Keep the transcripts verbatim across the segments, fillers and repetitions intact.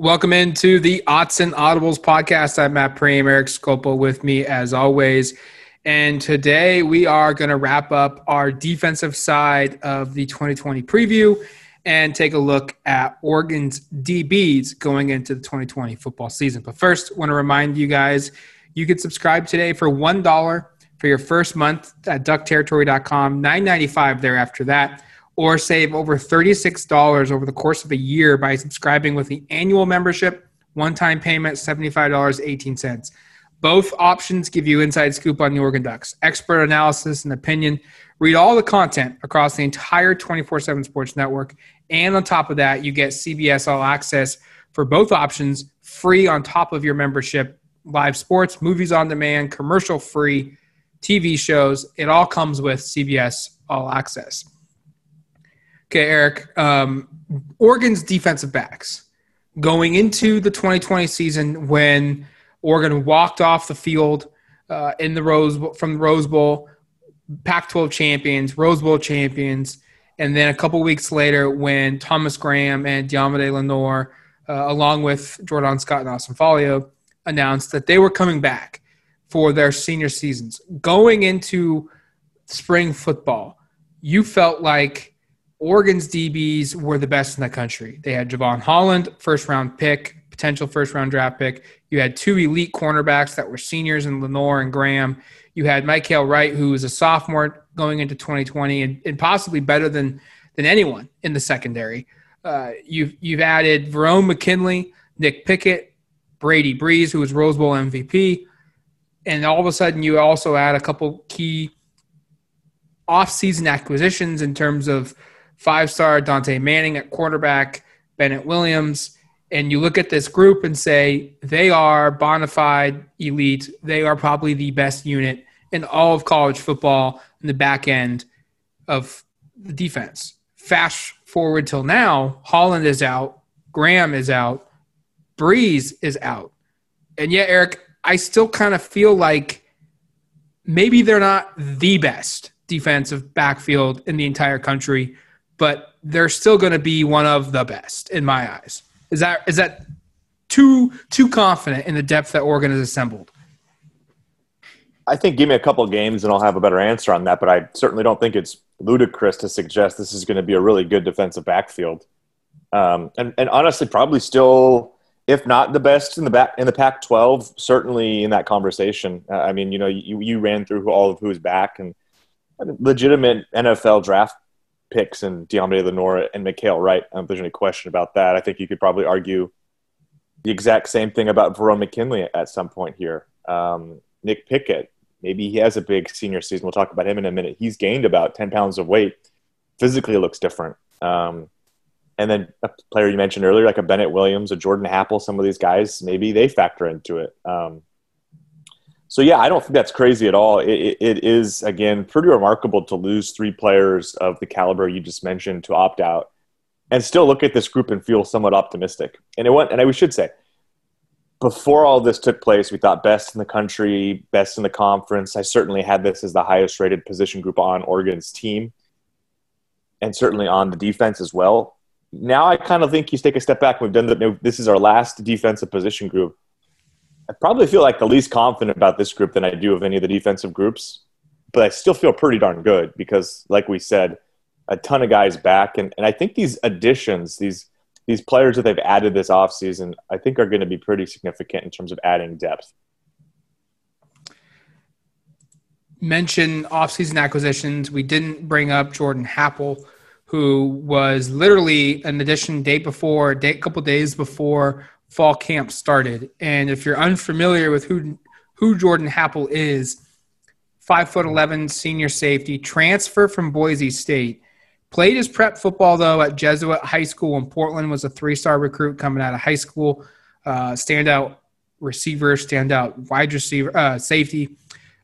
Welcome into the Autzen and Audibles podcast. I'm Matt Preem, Eric Scopo with me as always. And today we are going to wrap up our defensive side of the twenty twenty preview and take a look at Oregon's D Bs going into the twenty twenty football season. But first, I want to remind you guys, you can subscribe today for one dollar for your first month at duck territory dot com, nine ninety-five thereafter that. Or save over thirty-six dollars over the course of a year by subscribing with the annual membership, one-time payment, seventy-five dollars and eighteen cents. Both options give you inside scoop on the Oregon Ducks, expert analysis and opinion. Read all the content across the entire twenty-four seven Sports Network. And on top of that, you get C B S All Access for both options, free on top of your membership, live sports, movies on demand, commercial-free T V shows. It all comes with C B S All Access. Okay, Eric, um, Oregon's defensive backs going into the twenty twenty season when Oregon walked off the field uh, in the Rose Bowl, from the Rose Bowl, Pac twelve champions, Rose Bowl champions, and then a couple weeks later when Thomas Graham and Deommodore Lenoir, uh, along with Jordan Scott and Austin Folio, announced that they were coming back for their senior seasons. Going into spring football, you felt like Oregon's D Bs were the best in the country. They had Jevon Holland, first-round pick, potential first-round draft pick. You had two elite cornerbacks that were seniors in Lenoir and Graham. You had Mykael Wright, who is a sophomore going into twenty twenty and, and possibly better than than anyone in the secondary. Uh, you've, you've added Verone McKinley, Nick Pickett, Brady Breeze, who was Rose Bowl M V P, and all of a sudden you also add a couple key offseason acquisitions in terms of five-star Dontae Manning at quarterback, Bennett Williams, and you look at this group and say they are bona fide elite. They are probably the best unit in all of college football in the back end of the defense. Fast forward till now, Holland is out, Graham is out, Breeze is out. And yet, Eric, I still kind of feel like maybe they're not the best defensive backfield in the entire country, but they're still going to be one of the best in my eyes. Is that is that too too confident in the depth that Oregon has assembled? I think give me a couple of games and I'll have a better answer on that, but I certainly don't think it's ludicrous to suggest this is going to be a really good defensive backfield. Um, and, and honestly, probably still, if not the best in the back in the Pac twelve, certainly in that conversation. Uh, I mean, you know, you, you ran through all of who's back and legitimate N F L draft picks and Deommodore Lenoir and Mykael Wright. I don't think there's any question about that. I think you could probably argue the exact same thing about Verone McKinley at some point here. Um, Nick Pickett, maybe he has a big senior season. We'll talk about him in a minute. He's gained about ten pounds of weight. Physically looks different. Um, and then a player you mentioned earlier, like a Bennett Williams, a Jordan Happle, some of these guys, maybe they factor into it. Um, So, yeah, I don't think that's crazy at all. It, it, it is, again, pretty remarkable to lose three players of the caliber you just mentioned to opt out and still look at this group and feel somewhat optimistic. And it went, and I, we should say, before all this took place, we thought best in the country, best in the conference. I certainly had this as the highest-rated position group on Oregon's team and certainly on the defense as well. Now I kind of think you take a step back. We've done the, this is our last defensive position group. I probably feel like the least confident about this group than I do of any of the defensive groups, but I still feel pretty darn good because, like we said, a ton of guys back. And, and I think these additions, these these players that they've added this offseason, I think are going to be pretty significant in terms of adding depth. Mention offseason acquisitions. We didn't bring up Jordan Happle, who was literally an addition day before, a couple days before fall camp started. And if you're unfamiliar with who who Jordan Happle is, five foot eleven senior safety, transfer from Boise State, Played his prep football, though, at Jesuit High School in Portland. Was a three-star recruit coming out of high school. Uh, standout receiver, standout wide receiver, uh, safety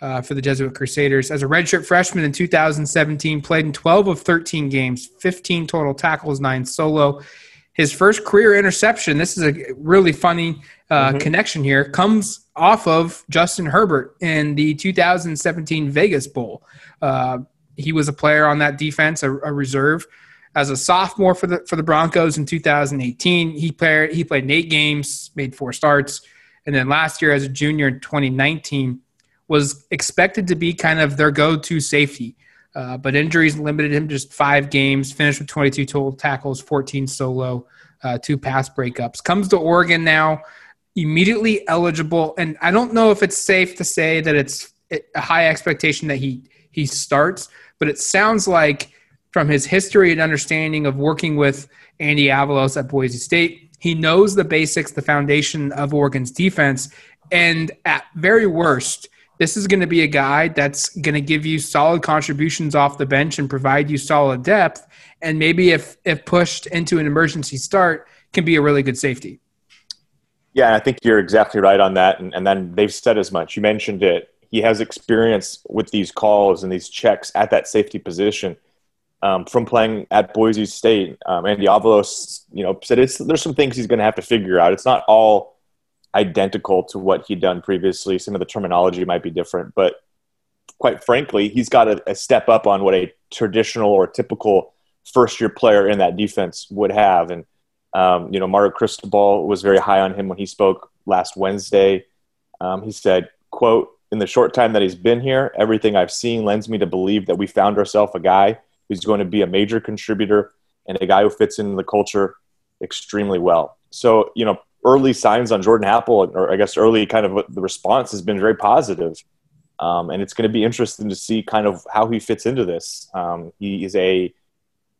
uh, for the Jesuit Crusaders. As a redshirt freshman in two thousand seventeen, played in twelve of thirteen games, fifteen total tackles, nine solo. His first career interception, this is a really funny uh, mm-hmm. connection here, comes off of Justin Herbert in the two thousand seventeen Vegas Bowl. Uh, he was a player on that defense, a, a reserve. As a sophomore for the for the Broncos in two thousand eighteen, he played he played in eight games, made four starts, and then last year as a junior in twenty nineteen was expected to be kind of their go-to safety. Uh, but injuries limited him to just five games, finished with twenty-two total tackles, fourteen solo, uh, two pass breakups. Comes to Oregon now, immediately eligible. And I don't know if it's safe to say that it's a high expectation that he he starts, but it sounds like from his history and understanding of working with Andy Avalos at Boise State, he knows the basics, the foundation of Oregon's defense. And at very worst, this is going to be a guy that's going to give you solid contributions off the bench and provide you solid depth. And maybe if, if pushed into an emergency start, can be a really good safety. Yeah, and I think you're exactly right on that. And, and then they've said as much. You mentioned it. He has experience with these calls and these checks at that safety position um, from playing at Boise State. Um, Andy Avalos, you know, said it's, there's some things he's going to have to figure out. It's not all identical to what he'd done previously. Some of the terminology might be different, but quite frankly, he's got a, a step up on what a traditional or typical first-year player in that defense would have. And, um, you know, Mario Cristobal was very high on him when he spoke last Wednesday. Um, he said, quote, "In the short time that he's been here, everything I've seen lends me to believe that we found ourselves a guy who's going to be a major contributor and a guy who fits into the culture extremely well." So, you know, early signs on Jordan Happle, or I guess early kind of the response has been very positive. Um, and it's going to be interesting to see kind of how he fits into this. Um, he is a, at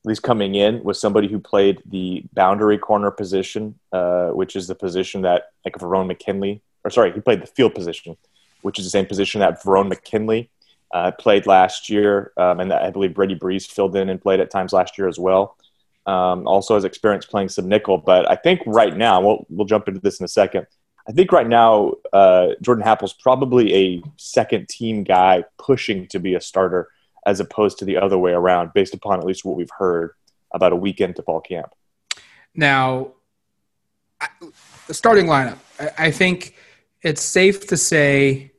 least coming in with somebody who played the boundary corner position, uh, which is the position that like Verone McKinley, or sorry, he played the field position, which is the same position that Verone McKinley uh, played last year. Um, and I believe Brady Breeze filled in and played at times last year as well. Um, also has experience playing some nickel, but I think right now, we'll we'll jump into this in a second. I think right now, uh, Jordan Happle's probably a second team guy pushing to be a starter as opposed to the other way around, based upon at least what we've heard about a week into fall camp. Now, I, the starting lineup, I, I think it's safe to say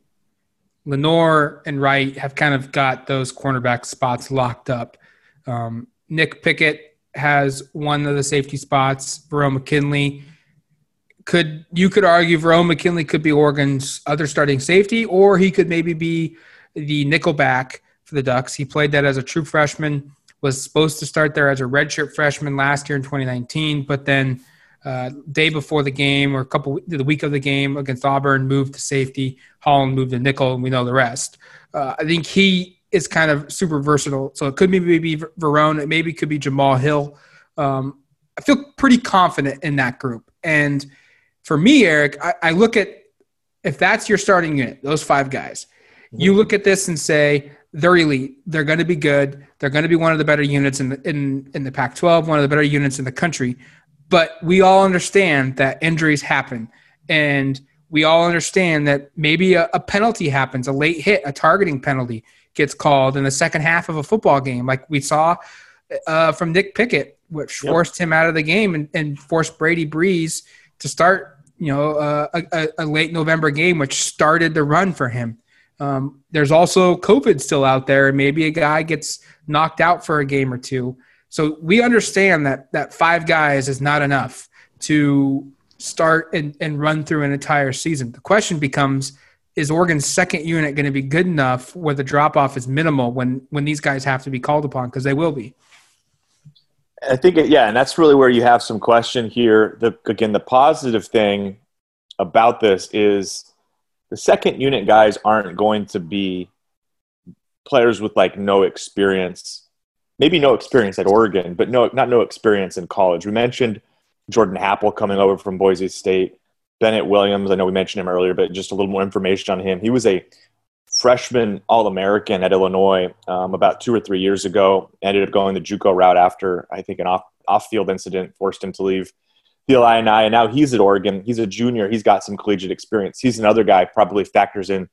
Lenoir and Wright have kind of got those cornerback spots locked up. Um, Nick Pickett has one of the safety spots. Verone McKinley could you could argue Verone McKinley could be Oregon's other starting safety, or he could maybe be the nickel back for the Ducks. He played that as a true freshman, was supposed to start there as a redshirt freshman last year in twenty nineteen, but then uh, day before the game or a couple the week of the game against Auburn moved to safety. Holland moved to nickel, and we know the rest. Uh, I think he is kind of super versatile. So it could be maybe Verone. It maybe could be Jamal Hill. Um, I feel pretty confident in that group. And for me, Eric, I, I look at if that's your starting unit, those five guys, you look at this and say, they're elite. They're going to be good. They're going to be one of the better units in the, in, in the Pac twelve, one of the better units in the country. But we all understand that injuries happen. And we all understand that maybe a, a penalty happens, a late hit, a targeting penalty gets called in the second half of a football game, like we saw uh, from Nick Pickett, which yep. forced him out of the game and, and forced Brady Breeze to start, you know, uh, a, a late November game, which started the run for him. Um, there's also COVID still out there, and maybe a guy gets knocked out for a game or two. So we understand that that five guys is not enough to start and, and run through an entire season. The question becomes, is Oregon's second unit going to be good enough where the drop-off is minimal when, when these guys have to be called upon? Because they will be. I think, yeah, and that's really where you have some question here. The, again, the positive thing about this is the second unit guys aren't going to be players with, like, no experience. Maybe no experience at Oregon, but no, not no experience in college. We mentioned Jordan Happle coming over from Boise State. Bennett Williams, I know we mentioned him earlier, but just a little more information on him. He was a freshman All-American at Illinois um, about two or three years ago. Ended up going the JUCO route after, I think, an off, off-field incident forced him to leave the Illini, and now he's at Oregon. He's a junior. He's got some collegiate experience. He's another guy probably factors in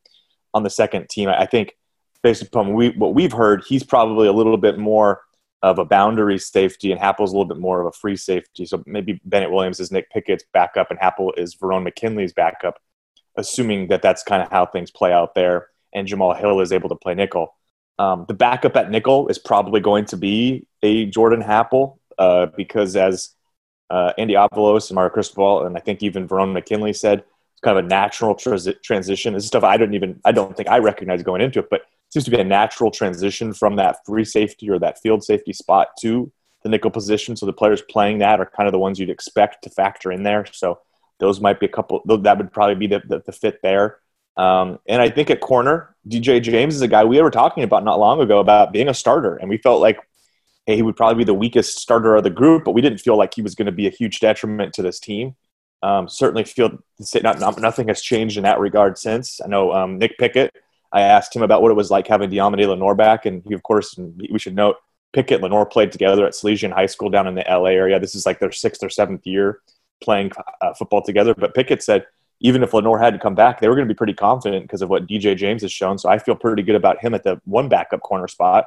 on the second team. I think based upon we, what we've heard, he's probably a little bit more of a boundary safety, and Happle's a little bit more of a free safety. So maybe Bennett Williams is Nick Pickett's backup, and Happle is Verone McKinley's backup, assuming that that's kind of how things play out there, and Jamal Hill is able to play nickel. Um, the backup at nickel is probably going to be a Jordan Happle uh, because as uh, Andy Avalos and Mario Cristobal, and I think even Verone McKinley said, it's kind of a natural trans- transition. This is stuff I didn't even, I don't think I recognize going into it, but seems to be a natural transition from that free safety or that field safety spot to the nickel position. So the players playing that are kind of the ones you'd expect to factor in there. So those might be a couple, that would probably be the, the, the fit there. Um, and I think at corner, D J James is a guy we were talking about not long ago about being a starter. And we felt like, hey, he would probably be the weakest starter of the group, but we didn't feel like he was going to be a huge detriment to this team. Um, certainly feel not, not, nothing has changed in that regard since. I know um, Nick Pickett, I asked him about what it was like having Deommodore Lenoir back, and he, of course, we should note, Pickett and Lenoir played together at Salesian High School down in the L A area. This is like their sixth or seventh year playing uh, football together. But Pickett said even if Lenoir had to come back, they were going to be pretty confident because of what D J James has shown. So I feel pretty good about him at the one backup corner spot.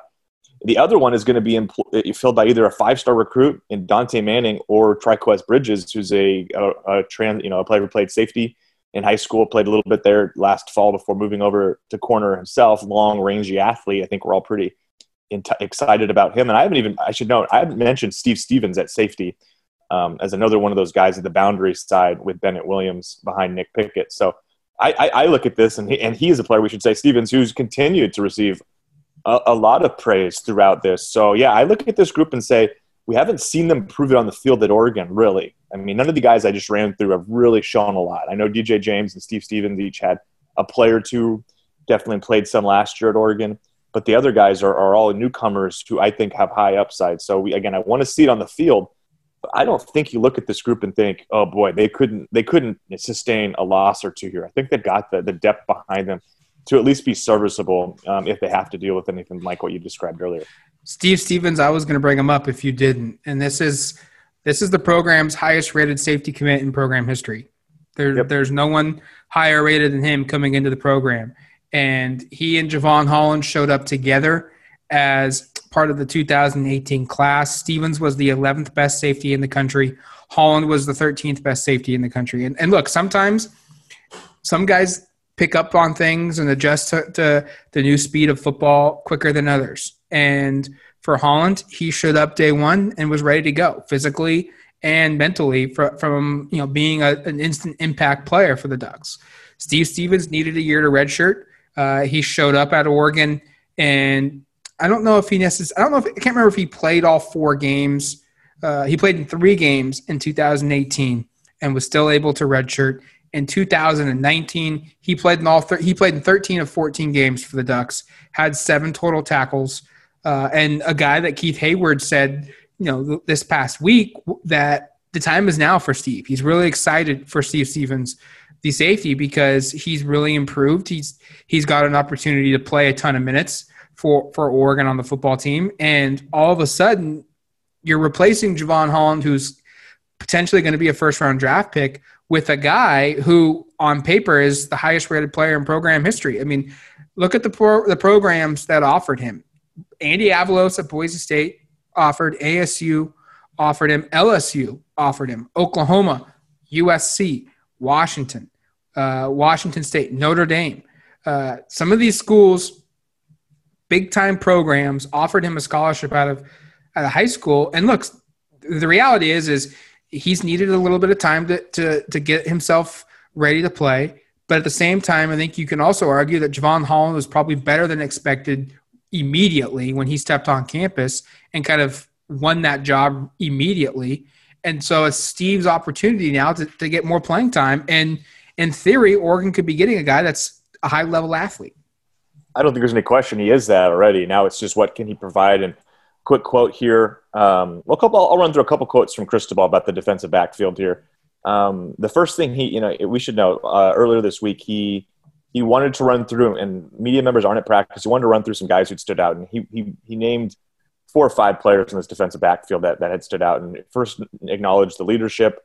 The other one is going to be impl- filled by either a five-star recruit in Dontae Manning or Trikweze Bridges, who's a, a, a trans, you know, a player who played safety in high school, played a little bit there last fall before moving over to corner himself, long-rangey athlete. I think we're all pretty in- excited about him. And I haven't even – I should note, I haven't mentioned Steve Stephens at safety um, as another one of those guys at the boundary side with Bennett Williams behind Nick Pickett. So I, I, I look at this, and he, and he is a player, we should say, Stephens, who's continued to receive a, a lot of praise throughout this. So, yeah, I look at this group and say we haven't seen them prove it on the field at Oregon, really. I mean, none of the guys I just ran through have really shown a lot. I know D J James and Steve Stephens each had a play or two, definitely played some last year at Oregon. But the other guys are, are all newcomers who I think have high upside. So, we, again, I want to see it on the field. But I don't think you look at this group and think, oh, boy, they couldn't they couldn't sustain a loss or two here. I think they've got the, the depth behind them to at least be serviceable um, if they have to deal with anything like what you described earlier. Steve Stephens, I was going to bring him up if you didn't. And this is – This is the program's highest-rated safety commit in program history. There, yep. There's no one higher rated than him coming into the program. And he and Jevon Holland showed up together as part of the two thousand eighteen class. Stephens was the eleventh best safety in the country. Holland was the thirteenth best safety in the country. And, and look, sometimes some guys pick up on things and adjust to, to the new speed of football quicker than others. And – for Holland, he showed up day one and was ready to go physically and mentally for, from you know being a, an instant impact player for the Ducks. Steve Stephens needed a year to redshirt. Uh, he showed up at Oregon, and I don't know if he necess- I don't know if I can't remember if he played all four games. Uh, he played in three games in two thousand eighteen and was still able to redshirt. In two thousand nineteen, he played in all th- he played in thirteen of fourteen games for the Ducks. Had seven total tackles. Uh, and a guy that Keith Hayward said, you know, this past week that the time is now for Steve. He's really excited for Steve Stephens, the safety, because he's really improved. He's he's got an opportunity to play a ton of minutes for, for Oregon on the football team. And all of a sudden, you're replacing Jevon Holland, who's potentially going to be a first-round draft pick, with a guy who, on paper, is the highest-rated player in program history. I mean, look at the pro- the programs that offered him. Andy Avalos at Boise State offered, A S U offered him, L S U offered him, Oklahoma, U S C, Washington, uh, Washington State, Notre Dame. Uh, some of these schools, big-time programs, offered him a scholarship out of, out of high school. And look, the reality is is he's needed a little bit of time to to, to get himself ready to play. But at the same time, I think you can also argue that Jevon Holland was probably better than expected immediately when he stepped on campus and kind of won that job immediately. And so it's Steve's opportunity now to, to get more playing time. And in theory, Oregon could be getting a guy that's a high-level athlete. I don't think there's any question he is that already. Now it's just what can he provide. And quick quote here. Um, well, a couple, I'll run through a couple quotes from Cristobal about the defensive backfield here. Um, the first thing he, you know, we should know uh, earlier this week, he he wanted to run through, and media members aren't at practice, he wanted to run through some guys who'd stood out. And he he he named four or five players in this defensive backfield that, that had stood out, and first acknowledged the leadership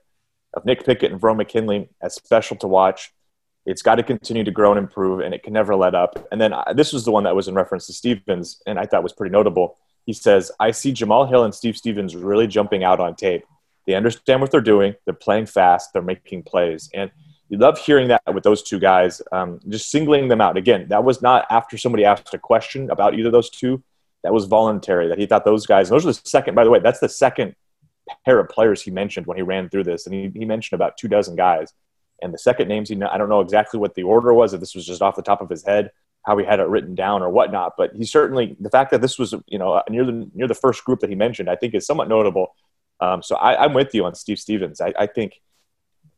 of Nick Pickett and Verone McKinley as special to watch. It's got to continue to grow and improve, and it can never let up. And then uh, this was the one that was in reference to Stephens, and I thought was pretty notable. He says, I see Jamal Hill and Steve Stephens really jumping out on tape. They understand what they're doing. They're playing fast. They're making plays. And you love hearing that with those two guys, um, just singling them out. Again, that was not after somebody asked a question about either of those two. That was voluntary, that he thought those guys – those are the second – by the way, that's the second pair of players he mentioned when he ran through this. And he, he mentioned about two dozen guys. And the second names, he I don't know exactly what the order was, if this was just off the top of his head, how he had it written down or whatnot. But he certainly, the fact that this was, you know, near the near the first group that he mentioned, I think is somewhat notable. Um, so I, I'm with you on Steve Stephens. I, I think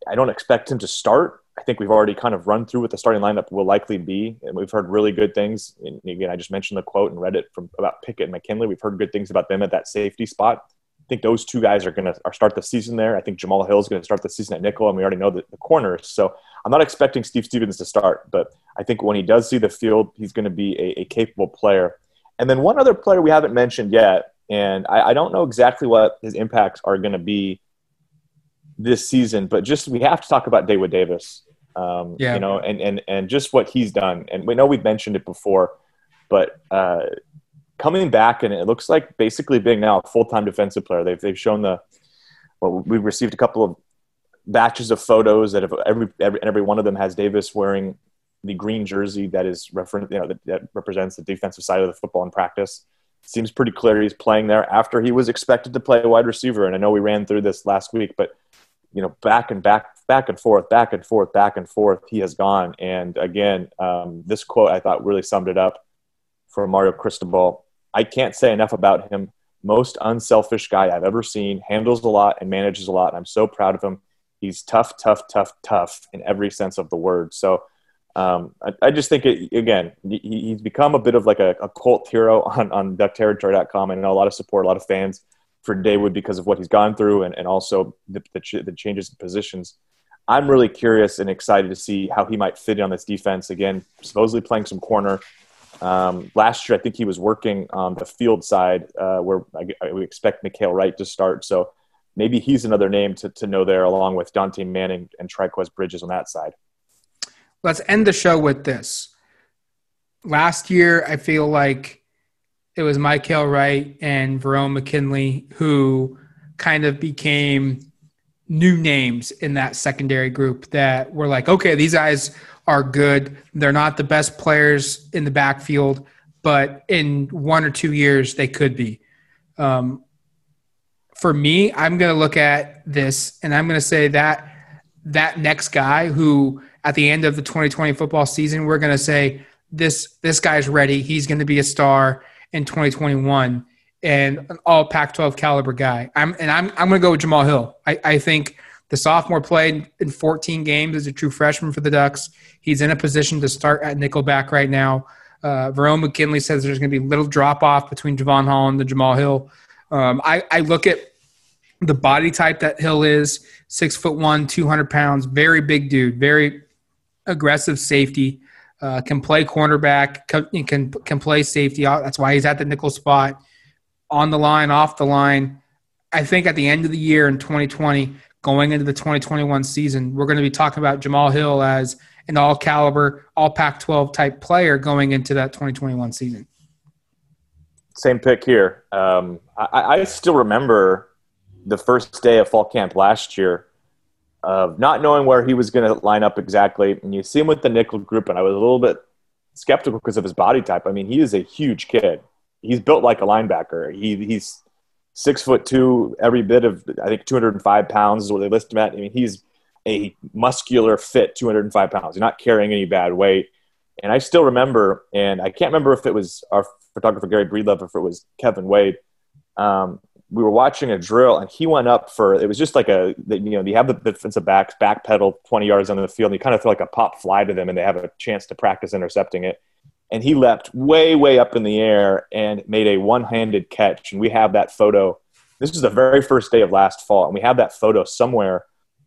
I don't expect him to start. I think we've already kind of run through what the starting lineup will likely be, and we've heard really good things. And again, I just mentioned the quote and read it from about Pickett and McKinley. We've heard good things about them at that safety spot. I think those two guys are going to start the season there. I think Jamal Hill is going to start the season at nickel, and we already know the, the corners. So I'm not expecting Steve Stephens to start, but I think when he does see the field, he's going to be a, a capable player. And then one other player we haven't mentioned yet, and I, I don't know exactly what his impacts are going to be this season, but just we have to talk about Daewood Davis, um, yeah. you know, and, and, and just what he's done. And we know we've mentioned it before, but uh, – coming back, and it looks like basically being now a full-time defensive player. They've they've shown the well. We've received a couple of batches of photos that have every every and every one of them has Davis wearing the green jersey that is reference you know that, that represents the defensive side of the football in practice. Seems pretty clear he's playing there after he was expected to play wide receiver. And I know we ran through this last week, but you know back and back back and forth, back and forth, back and forth, he has gone. And again, um, this quote I thought really summed it up from Mario Cristobal. I can't say enough about him. Most unselfish guy I've ever seen, handles a lot and manages a lot. I'm so proud of him. He's tough, tough, tough, tough in every sense of the word. So um, I, I just think, it, again, he, he's become a bit of like a, a cult hero on, on duck territory dot com. I know a lot of support, a lot of fans for Daewood because of what he's gone through and, and also the, the, ch- the changes in positions. I'm really curious and excited to see how he might fit in on this defense. Again, supposedly playing some corner. Um, last year, I think he was working on the field side uh, where I, I, we expect Mykael Wright to start. So maybe he's another name to, to know there, along with Dontae Manning and Trikweze Bridges on that side. Let's end the show with this. Last year, I feel like it was Mykael Wright and Verone McKinley who kind of became new names in that secondary group that were like, okay, these guys are good. They're not the best players in the backfield, but in one or two years, they could be. Um, for me, I'm going to look at this and I'm going to say that that next guy who at the end of the twenty twenty football season, we're going to say this, this guy's ready. He's going to be a star in twenty twenty-one and an all Pac twelve caliber guy. I'm, and I'm, I'm going to go with Jamal Hill. I, I think the sophomore played in fourteen games as a true freshman for the Ducks. He's in a position to start at nickelback right now. Uh, Verone McKinley says there's going to be a little drop-off between Jevon Holland and Jamal Hill. Um, I, I look at the body type that Hill is, six foot one, two hundred pounds, very big dude, very aggressive safety, uh, can play cornerback, can, can, can play safety. That's why he's at the nickel spot, on the line, off the line. I think at the end of the year in twenty twenty – going into the twenty twenty-one season, we're going to be talking about Jamal Hill as an all-caliber, all-Pac twelve type player going into that twenty twenty-one season. Same pick here. Um, I, I still remember the first day of fall camp last year of not knowing where he was going to line up exactly. And you see him with the nickel group, and I was a little bit skeptical because of his body type. I mean, he is a huge kid. He's built like a linebacker. He, he's – Six foot two, every bit of, I think, two hundred five pounds is what they list him at. I mean, he's a muscular, fit two hundred five pounds. He's not carrying any bad weight. And I still remember, and I can't remember if it was our photographer, Gary Breedlove, or if it was Kevin Wade. Um, we were watching a drill, and he went up for, it was just like a, you know, you have the defensive backs backpedal twenty yards on the field, and you kind of throw like a pop fly to them, and they have a chance to practice intercepting it. And he leapt way, way up in the air and made a one-handed catch. And we have that photo. This is the very first day of last fall. And we have that photo somewhere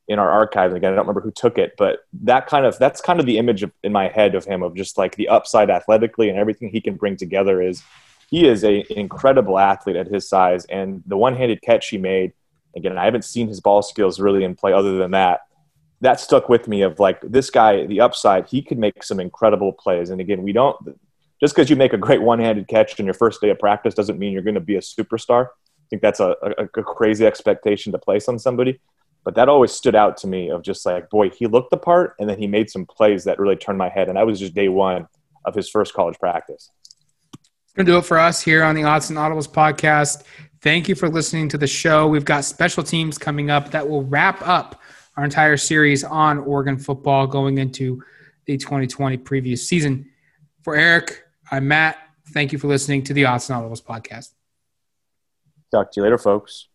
in our archives. Again, I don't remember who took it, but that kind of, that's kind of the image of, in my head of him, of just like the upside athletically and everything he can bring together. Is he is a, an incredible athlete at his size, and the one-handed catch he made, again, I haven't seen his ball skills really in play other than that. That stuck with me of like, this guy, the upside, he could make some incredible plays. And again, we don't, just because you make a great one-handed catch on your first day of practice doesn't mean you're going to be a superstar. I think that's a, a, a crazy expectation to place on somebody. But that always stood out to me of just like, boy, he looked the part, and then he made some plays that really turned my head. And that was just day one of his first college practice. It's going to do it for us here on the Autzen and Audibles podcast. Thank you for listening to the show. We've got special teams coming up that will wrap up our entire series on Oregon football going into the twenty twenty preview season. For Eric, I'm Matt. Thank you for listening to the Autzen and Audibles podcast. Talk to you later, folks.